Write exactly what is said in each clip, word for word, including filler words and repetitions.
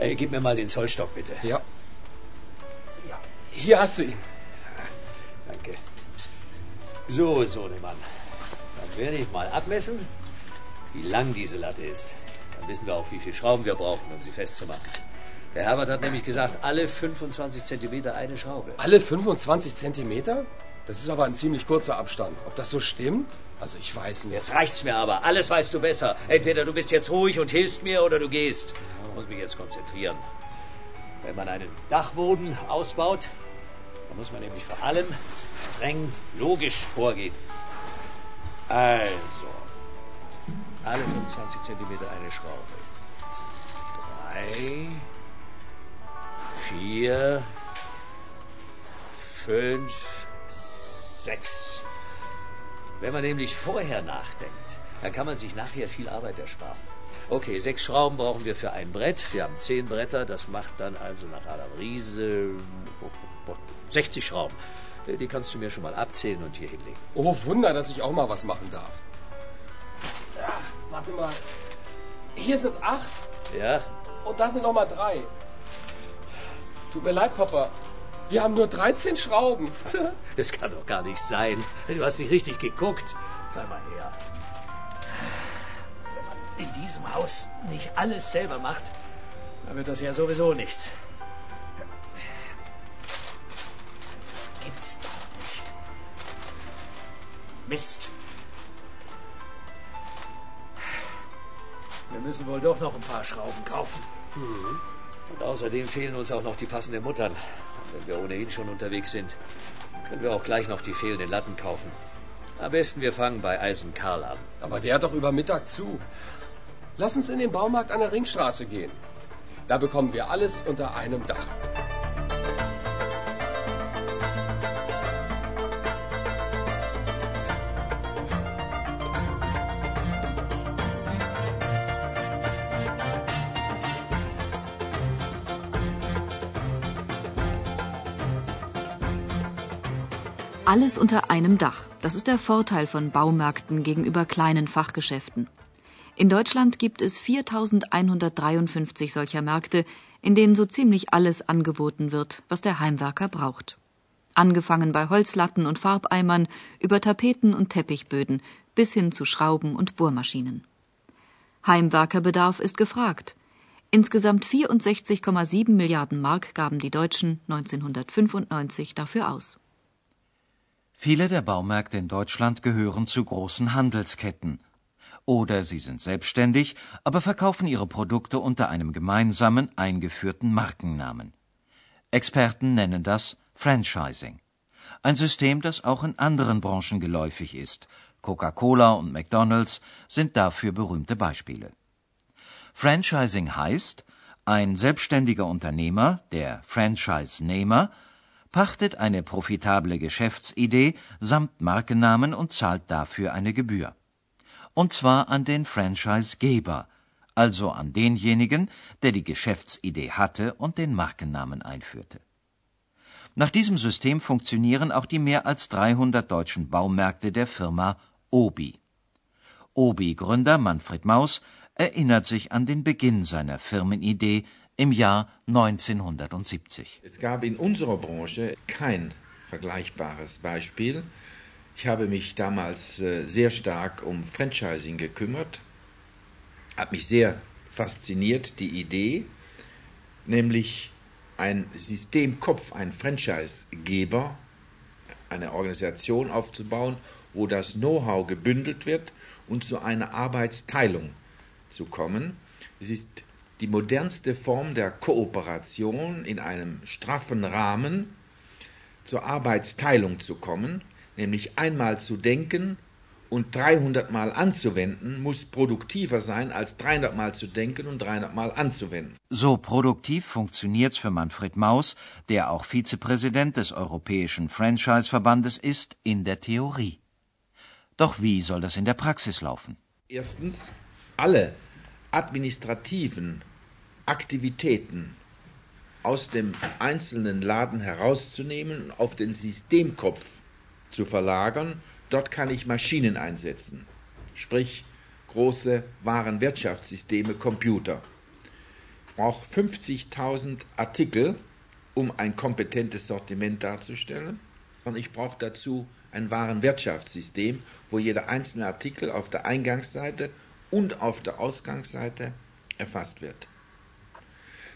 Äh, gib mir mal den Zollstock, bitte. Ja. Ja. Hier hast du ihn. Danke. So, Sohnemann. Dann werde ich mal abmessen, wie lang diese Latte ist. Dann wissen wir auch, wie viele Schrauben wir brauchen, um sie festzumachen. Der Herbert hat nämlich gesagt, alle fünfundzwanzig Zentimeter eine Schraube. Alle fünfundzwanzig Zentimeter? Das ist aber ein ziemlich kurzer Abstand. Ob das so stimmt? Also ich weiß nicht. Jetzt reicht's mir aber. Alles weißt du besser. Entweder du bist jetzt ruhig und hilfst mir oder du gehst. Ich muss mich jetzt konzentrieren. Wenn man einen Dachboden ausbaut, dann muss man nämlich vor allem streng logisch vorgehen. Also, alle fünfundzwanzig Zentimeter eine Schraube. Drei, vier, fünf, sechs. Wenn man nämlich vorher nachdenkt, dann kann man sich nachher viel Arbeit ersparen. Okay, sechs Schrauben brauchen wir für ein Brett. Wir haben zehn Bretter, das macht dann also nach einer Riese sechzig Schrauben. Die kannst du mir schon mal abzählen und hier hinlegen. Oh, Wunder, dass ich auch mal was machen darf. Ach, warte mal. Hier sind acht. Ja? Und da sind nochmal drei. Tut mir leid, Papa. Wir haben nur dreizehn Schrauben. Das kann doch gar nicht sein. Du hast nicht richtig geguckt. Zeig mal her. Wenn man in diesem Haus nicht alles selber macht, dann wird das ja sowieso nichts. Das gibt's doch nicht. Mist. Wir müssen wohl doch noch ein paar Schrauben kaufen. Mhm. Und außerdem fehlen uns auch noch die passenden Muttern. Wenn wir ohnehin schon unterwegs sind, können wir auch gleich noch die fehlenden Latten kaufen. Am besten, wir fangen bei Eisen Karl an. Aber der hat doch über Mittag zu. Lass uns in den Baumarkt an der Ringstraße gehen. Da bekommen wir alles unter einem Dach. Alles unter einem Dach. Das ist der Vorteil von Baumärkten gegenüber kleinen Fachgeschäften. In Deutschland gibt es viertausendeinhundertdreiundfünfzig solcher Märkte, in denen so ziemlich alles angeboten wird, was der Heimwerker braucht. Angefangen bei Holzlatten und Farbeimern, über Tapeten und Teppichböden, bis hin zu Schrauben und Bohrmaschinen. Heimwerkerbedarf ist gefragt. Insgesamt vierundsechzig Komma sieben Milliarden Mark gaben die Deutschen neunzehnhundertfünfundneunzig dafür aus. Viele der Baumärkte in Deutschland gehören zu großen Handelsketten. Oder sie sind selbstständig, aber verkaufen ihre Produkte unter einem gemeinsamen, eingeführten Markennamen. Experten nennen das Franchising. Ein System, das auch in anderen Branchen geläufig ist. Coca-Cola und McDonald's sind dafür berühmte Beispiele. Franchising heißt, ein selbstständiger Unternehmer, der Franchise-Nehmer, pachtet eine profitable Geschäftsidee samt Markennamen und zahlt dafür eine Gebühr. Und zwar an den Franchisegeber, also an denjenigen, der die Geschäftsidee hatte und den Markennamen einführte. Nach diesem System funktionieren auch die mehr als dreihundert deutschen Baumärkte der Firma Obi. Obi-Gründer Manfred Maus erinnert sich an den Beginn seiner Firmenidee im Jahr neunzehnhundertsiebzig. Es gab in unserer Branche kein vergleichbares Beispiel. Ich habe mich damals sehr stark um Franchising gekümmert, hat mich sehr fasziniert die Idee, nämlich ein Systemkopf, ein Franchisegeber, eine Organisation aufzubauen, wo das Know-how gebündelt wird und zu einer Arbeitsteilung zu kommen. Es ist die modernste Form der Kooperation, in einem straffen Rahmen zur Arbeitsteilung zu kommen, nämlich einmal zu denken und dreihundert Mal anzuwenden, muss produktiver sein als dreihundert Mal zu denken und dreihundert Mal anzuwenden. So produktiv funktioniert's für Manfred Maus, der auch Vizepräsident des Europäischen Franchise-Verbandes ist, in der Theorie. Doch wie soll das in der Praxis laufen? Erstens, alle administrativen Aktivitäten aus dem einzelnen Laden herauszunehmen und auf den Systemkopf zu verlagern. Dort kann ich Maschinen einsetzen, sprich große Warenwirtschaftssysteme, Computer. auch fünfzigtausend Artikel, um ein kompetentes Sortiment darzustellen. Und ich brauche dazu ein Warenwirtschaftssystem, wo jeder einzelne Artikel auf der Eingangsseite und auf der Ausgangsseite erfasst wird.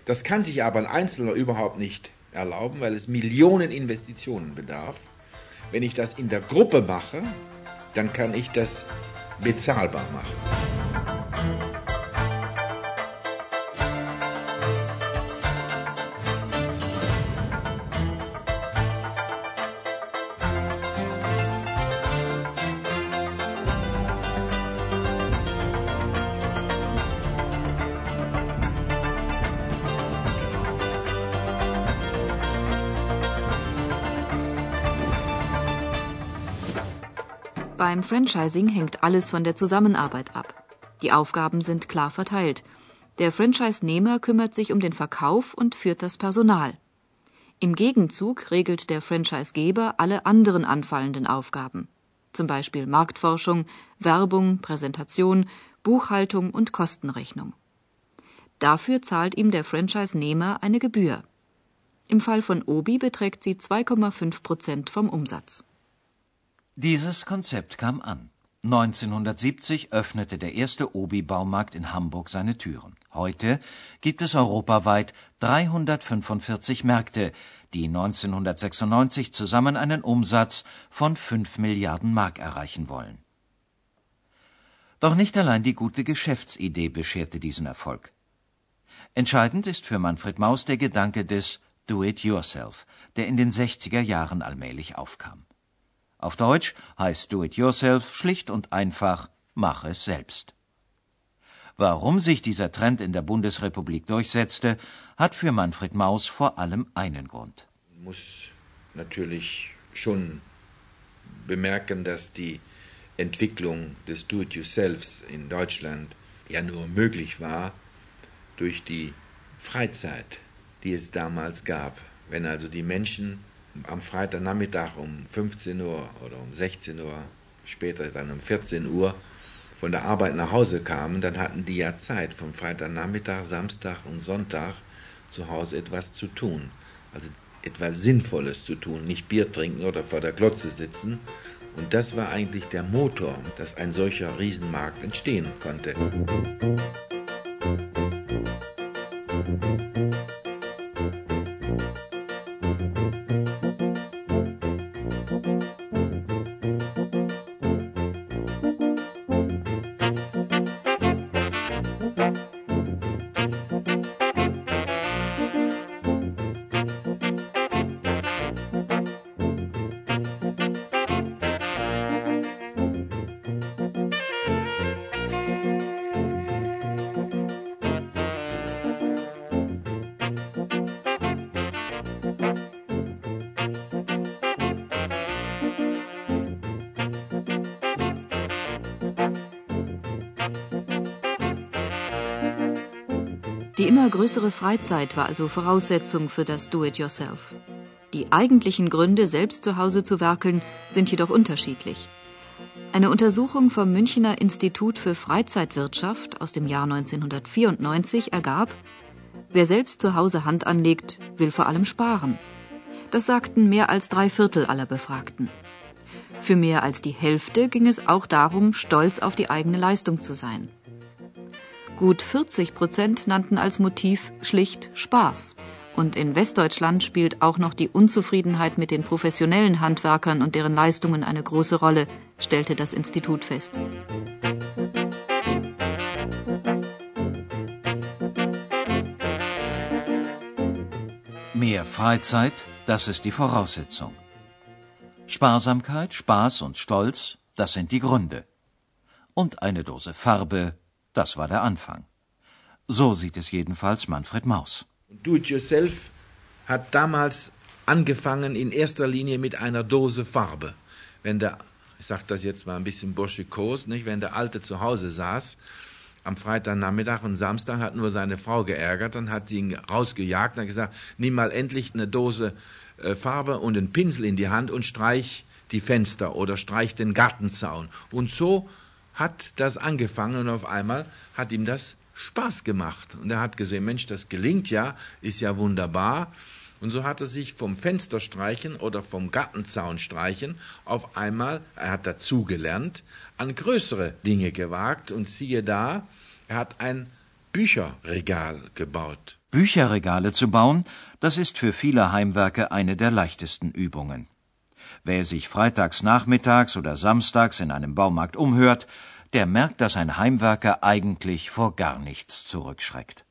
Das kann sich aber ein Einzelner überhaupt nicht erlauben, weil es Millionen Investitionen bedarf. Wenn ich das in der Gruppe mache, dann kann ich das bezahlbar machen. Beim Franchising hängt alles von der Zusammenarbeit ab. Die Aufgaben sind klar verteilt. Der Franchise-Nehmer kümmert sich um den Verkauf und führt das Personal. Im Gegenzug regelt der Franchise-Geber alle anderen anfallenden Aufgaben, zum Beispiel Marktforschung, Werbung, Präsentation, Buchhaltung und Kostenrechnung. Dafür zahlt ihm der Franchise-Nehmer eine Gebühr. Im Fall von Obi beträgt sie zwei Komma fünf Prozent vom Umsatz. Dieses Konzept kam an. neunzehnhundertsiebzig öffnete der erste Obi-Baumarkt in Hamburg seine Türen. Heute gibt es europaweit dreihundertfünfundvierzig Märkte, die neunzehnhundertsechsundneunzig zusammen einen Umsatz von fünf Milliarden Mark erreichen wollen. Doch nicht allein die gute Geschäftsidee bescherte diesen Erfolg. Entscheidend ist für Manfred Maus der Gedanke des Do-it-yourself, der in den sechziger Jahren allmählich aufkam. Auf Deutsch heißt Do-it-yourself schlicht und einfach, mach es selbst. Warum sich dieser Trend in der Bundesrepublik durchsetzte, hat für Manfred Maus vor allem einen Grund. Man muss natürlich schon bemerken, dass die Entwicklung des Do-it-yourselfs in Deutschland ja nur möglich war durch die Freizeit, die es damals gab. Wenn also die Menschen am Freitagnachmittag um fünfzehn Uhr oder um sechzehn Uhr, später dann um vierzehn Uhr von der Arbeit nach Hause kamen, dann hatten die ja Zeit, vom Freitagnachmittag, Samstag und Sonntag zu Hause etwas zu tun. Also etwas Sinnvolles zu tun, nicht Bier trinken oder vor der Glotze sitzen. Und das war eigentlich der Motor, dass ein solcher Riesenmarkt entstehen konnte. Die immer größere Freizeit war also Voraussetzung für das Do-it-yourself. Die eigentlichen Gründe, selbst zu Hause zu werkeln, sind jedoch unterschiedlich. Eine Untersuchung vom Münchner Institut für Freizeitwirtschaft aus dem Jahr neunzehnhundertvierundneunzig ergab, wer selbst zu Hause Hand anlegt, will vor allem sparen. Das sagten mehr als drei Viertel aller Befragten. Für mehr als die Hälfte ging es auch darum, stolz auf die eigene Leistung zu sein. Gut vierzig Prozent nannten als Motiv schlicht Spaß. Und in Westdeutschland spielt auch noch die Unzufriedenheit mit den professionellen Handwerkern und deren Leistungen eine große Rolle, stellte das Institut fest. Mehr Freizeit, das ist die Voraussetzung. Sparsamkeit, Spaß und Stolz, das sind die Gründe. Und eine Dose Farbe, das war der Anfang. So sieht es jedenfalls Manfred Maus. Do-it-yourself hat damals angefangen in erster Linie mit einer Dose Farbe. Wenn der, ich sage das jetzt mal ein bisschen burschikos, nicht, wenn der Alte zu Hause saß, am Freitagnachmittag und Samstag hat nur seine Frau geärgert, dann hat sie ihn rausgejagt und hat gesagt, nimm mal endlich eine Dose äh, Farbe und einen Pinsel in die Hand und streich die Fenster oder streich den Gartenzaun. Und so hat das angefangen und auf einmal hat ihm das Spaß gemacht. Und er hat gesehen, Mensch, das gelingt ja, ist ja wunderbar. Und so hat er sich vom Fensterstreichen oder vom Gartenzaunstreichen auf einmal, er hat dazugelernt, an größere Dinge gewagt. Und siehe da, er hat ein Bücherregal gebaut. Bücherregale zu bauen, das ist für viele Heimwerker eine der leichtesten Übungen. Wer sich freitags nachmittags oder samstags in einem Baumarkt umhört, der merkt, dass ein Heimwerker eigentlich vor gar nichts zurückschreckt.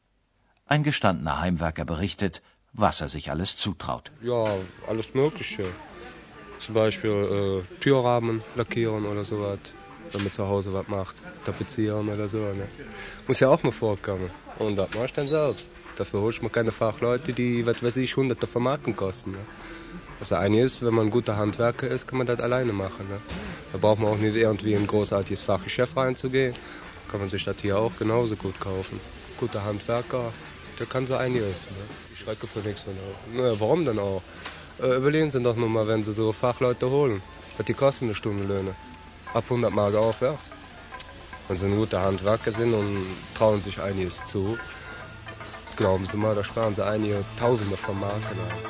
Ein gestandener Heimwerker berichtet, was er sich alles zutraut. Ja, alles Mögliche. Zum Beispiel äh, Türrahmen lackieren oder sowas, wenn man zu Hause was macht. Tapezieren oder so. Ne? Muss ja auch mal vorkommen. Und das mach ich dann selbst. Dafür holst du mir keine Fachleute, die, was weiß ich, hunderte von Marken kosten. Ne? Was das eine ist, wenn man ein guter Handwerker ist, kann man das alleine machen. Ne? Da braucht man auch nicht irgendwie in ein großartiges Fachgeschäft reinzugehen. Kann man sich das hier auch genauso gut kaufen. Guter Handwerker, der kann so einiges. Ne? Ich schrecke für nichts. Naja, warum denn auch? Äh, überlegen Sie doch nur mal, wenn Sie so Fachleute holen. Was die kosten eine Stundenlöhne? Ab hundert Mark aufwärts. Wenn Sie ein guter Handwerker sind und trauen sich einiges zu, glauben Sie mal, da sparen Sie einige Tausende von Marken an.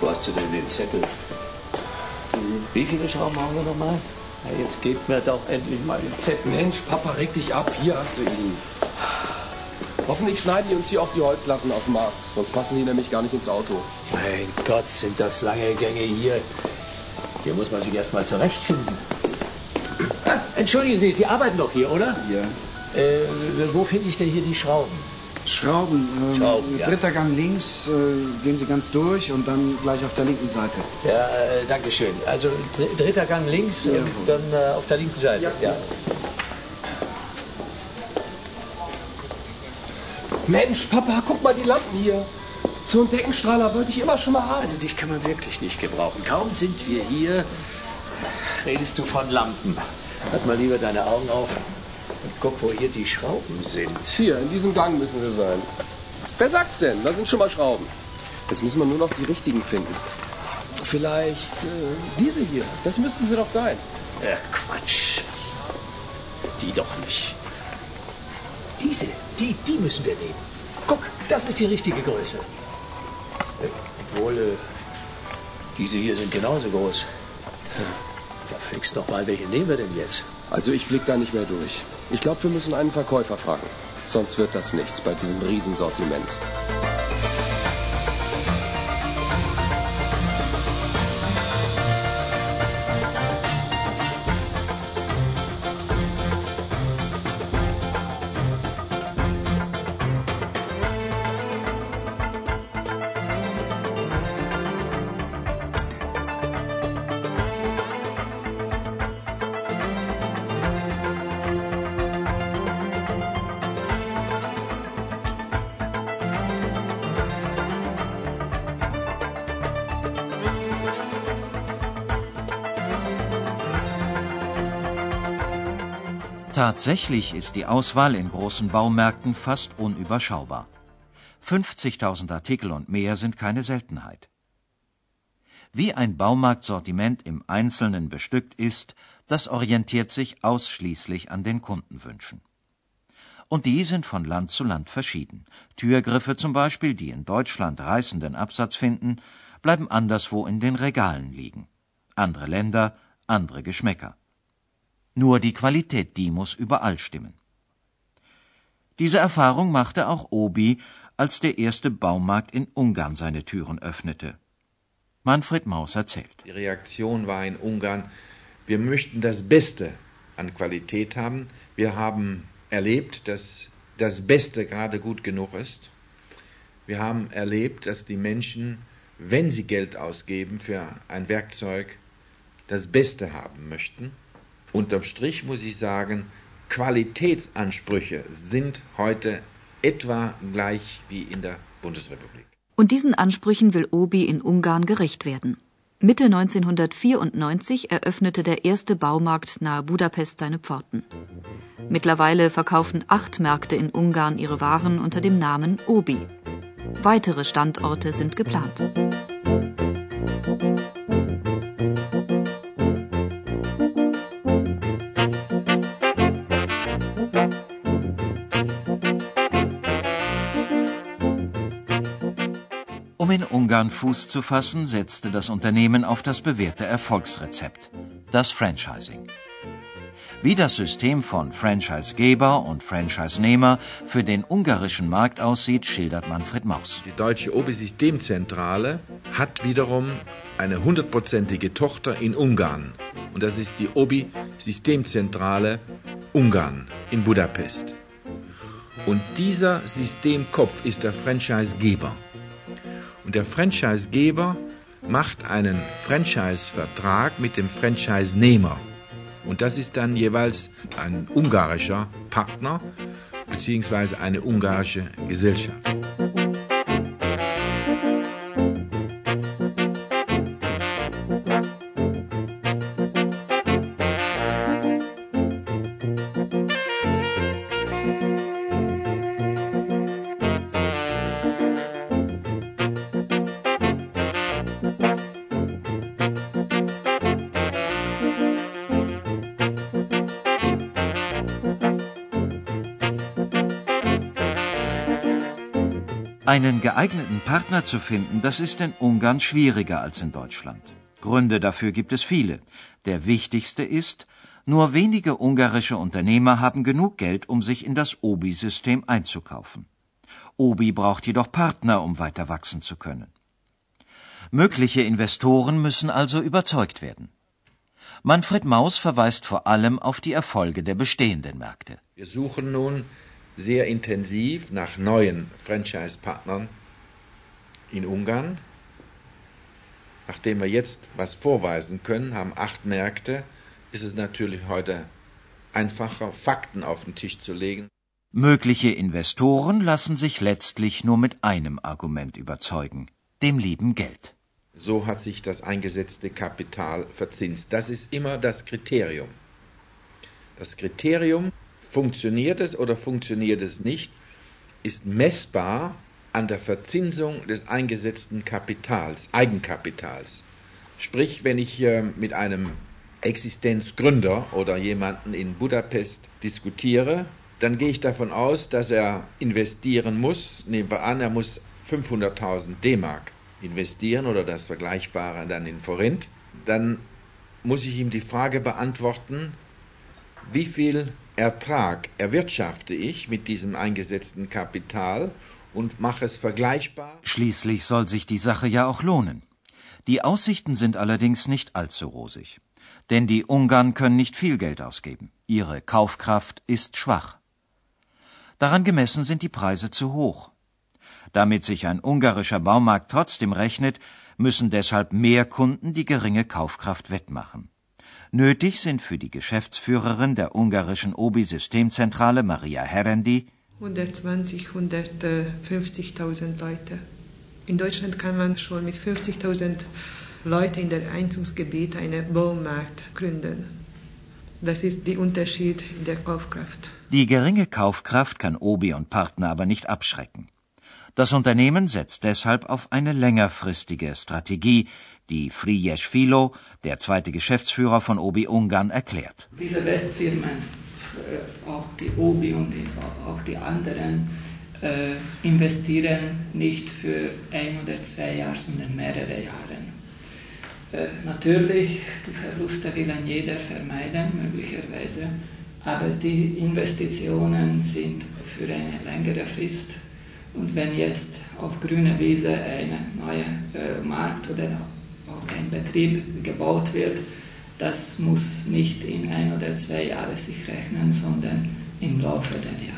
Wo hast du denn den Zettel? Wie viele Schrauben haben wir noch mal? Ja, jetzt gebt mir doch endlich mal den Zettel. Mensch, Papa, reg dich ab. Hier hast du ihn. Hoffentlich schneiden die uns hier auch die Holzlatten auf Maß. Sonst passen die nämlich gar nicht ins Auto. Mein Gott, sind das lange Gänge hier. Hier muss man sich erst mal zurechtfinden. Ah, entschuldigen Sie, Sie arbeiten doch hier, oder? Ja. Äh, wo finde ich denn hier die Schrauben? Schrauben, ähm, Schrauben ja. Dritter Gang links, äh, gehen Sie ganz durch und dann gleich auf der linken Seite. Ja, äh, danke schön. Also dr- dritter Gang links ja. und dann äh, auf der linken Seite. Ja. Ja. Mensch, Papa, guck mal die Lampen hier. So einen Deckenstrahler wollte ich immer schon mal haben. Also dich kann man wirklich nicht gebrauchen. Kaum sind wir hier, redest du von Lampen. Halt mal lieber deine Augen auf. Guck, wo hier die Schrauben sind. Hier, in diesem Gang müssen sie sein. Wer sagt's denn? Da sind schon mal Schrauben. Jetzt müssen wir nur noch die richtigen finden. Vielleicht äh, diese hier. Das müssten sie doch sein. Äh, Quatsch. Die doch nicht. Diese, die, die müssen wir nehmen. Guck, das ist die richtige Größe. Äh, obwohl, äh, diese hier sind genauso groß. Ja, fliegst doch mal, welche nehmen wir denn jetzt? Also ich blick da nicht mehr durch. Ich glaube, wir müssen einen Verkäufer fragen. Sonst wird das nichts bei diesem Riesensortiment. Tatsächlich ist die Auswahl in großen Baumärkten fast unüberschaubar. fünfzigtausend Artikel und mehr sind keine Seltenheit. Wie ein Baumarktsortiment im Einzelnen bestückt ist, das orientiert sich ausschließlich an den Kundenwünschen. Und die sind von Land zu Land verschieden. Türgriffe zum Beispiel, die in Deutschland reißenden Absatz finden, bleiben anderswo in den Regalen liegen. Andere Länder, andere Geschmäcker. Nur die Qualität, die muss überall stimmen. Diese Erfahrung machte auch Obi, als der erste Baumarkt in Ungarn seine Türen öffnete. Manfred Maus erzählt. Die Reaktion war in Ungarn, wir möchten das Beste an Qualität haben. Wir haben erlebt, dass das Beste gerade gut genug ist. Wir haben erlebt, dass die Menschen, wenn sie Geld ausgeben für ein Werkzeug, das Beste haben möchten. Unterm Strich muss ich sagen, Qualitätsansprüche sind heute etwa gleich wie in der Bundesrepublik. Und diesen Ansprüchen will Obi in Ungarn gerecht werden. Mitte neunzehnhundertvierundneunzig eröffnete der erste Baumarkt nahe Budapest seine Pforten. Mittlerweile verkaufen acht Märkte in Ungarn ihre Waren unter dem Namen Obi. Weitere Standorte sind geplant. Um in Ungarn Fuß zu fassen, setzte das Unternehmen auf das bewährte Erfolgsrezept, das Franchising. Wie das System von Franchisegeber und Franchisenehmer für den ungarischen Markt aussieht, schildert Manfred Maus. Die deutsche Obi-Systemzentrale hat wiederum eine hundertprozentige Tochter in Ungarn. Und das ist die Obi-Systemzentrale Ungarn in Budapest. Und dieser Systemkopf ist der Franchisegeber. Und der Franchisegeber macht einen Franchise-Vertrag mit dem Franchisenehmer. Und das ist dann jeweils ein ungarischer Partner beziehungsweise eine ungarische Gesellschaft. Einen geeigneten Partner zu finden, das ist in Ungarn schwieriger als in Deutschland. Gründe dafür gibt es viele. Der wichtigste ist, nur wenige ungarische Unternehmer haben genug Geld, um sich in das Obi-System einzukaufen. Obi braucht jedoch Partner, um weiter wachsen zu können. Mögliche Investoren müssen also überzeugt werden. Manfred Maus verweist vor allem auf die Erfolge der bestehenden Märkte. Wir suchen nun sehr intensiv nach neuen Franchise-Partnern in Ungarn. Nachdem wir jetzt was vorweisen können, haben acht Märkte, ist es natürlich heute einfacher, Fakten auf den Tisch zu legen. Mögliche Investoren lassen sich letztlich nur mit einem Argument überzeugen, dem lieben Geld. So hat sich das eingesetzte Kapital verzinst. Das ist immer das Kriterium. Das Kriterium, funktioniert es oder funktioniert es nicht, ist messbar an der Verzinsung des eingesetzten Kapitals, Eigenkapitals. Sprich, wenn ich hier mit einem Existenzgründer oder jemanden in Budapest diskutiere, dann gehe ich davon aus, dass er investieren muss. Nehmen wir an, er muss fünfhunderttausend D-Mark investieren oder das Vergleichbare dann in Forint. Dann muss ich ihm die Frage beantworten, wie viel Ertrag erwirtschafte ich mit diesem eingesetzten Kapital und mache es vergleichbar. Schließlich soll sich die Sache ja auch lohnen. Die Aussichten sind allerdings nicht allzu rosig. Denn die Ungarn können nicht viel Geld ausgeben. Ihre Kaufkraft ist schwach. Daran gemessen sind die Preise zu hoch. Damit sich ein ungarischer Baumarkt trotzdem rechnet, müssen deshalb mehr Kunden die geringe Kaufkraft wettmachen. Nötig sind für die Geschäftsführerin der ungarischen Obi-Systemzentrale, Maria Herrendy, hundertzwanzigtausend, hundertfünfzigtausend Leute. In Deutschland kann man schon mit fünfzigtausend Leuten in der Einzugsgebiet einen Baumarkt gründen. Das ist der Unterschied in der Kaufkraft. Die geringe Kaufkraft kann Obi und Partner aber nicht abschrecken. Das Unternehmen setzt deshalb auf eine längerfristige Strategie, die Frigyes Filo, der zweite Geschäftsführer von Obi Ungarn, erklärt. Diese Westfirmen, auch die Obi und die, auch die anderen, investieren nicht für ein oder zwei Jahre, sondern mehrere Jahre. Natürlich, die Verluste will jeder vermeiden, möglicherweise, Aber die Investitionen sind für eine längere Frist. Und wenn jetzt auf grüner Wiese ein neuer äh, Markt oder ein Betrieb gebaut wird, das muss nicht in ein oder zwei Jahren sich rechnen, sondern im Laufe der Jahre.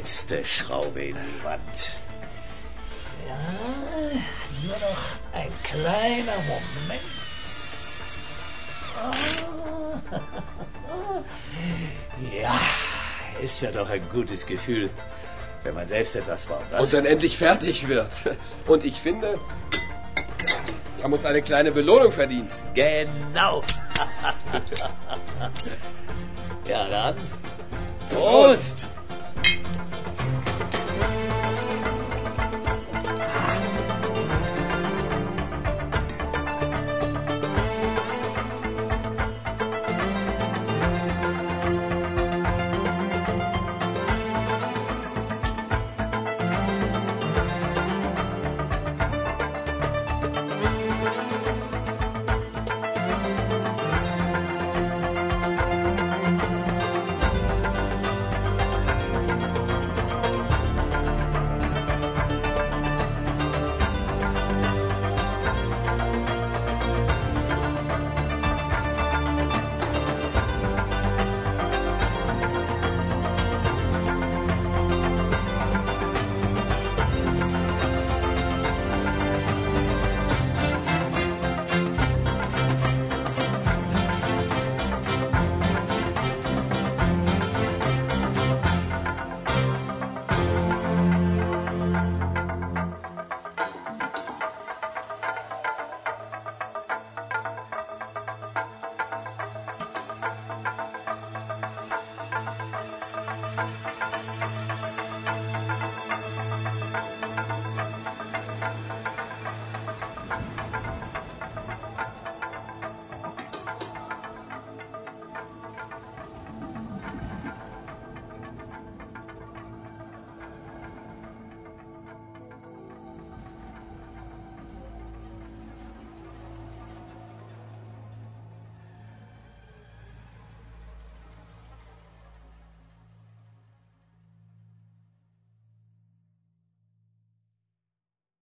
Letzte Schraube in die Wand. Ja, nur noch ein kleiner Moment. Ja, ist ja doch ein gutes Gefühl, wenn man selbst etwas baut. Was? Und dann endlich fertig wird. Und ich finde, wir haben uns eine kleine Belohnung verdient. Genau. Ja, dann Prost!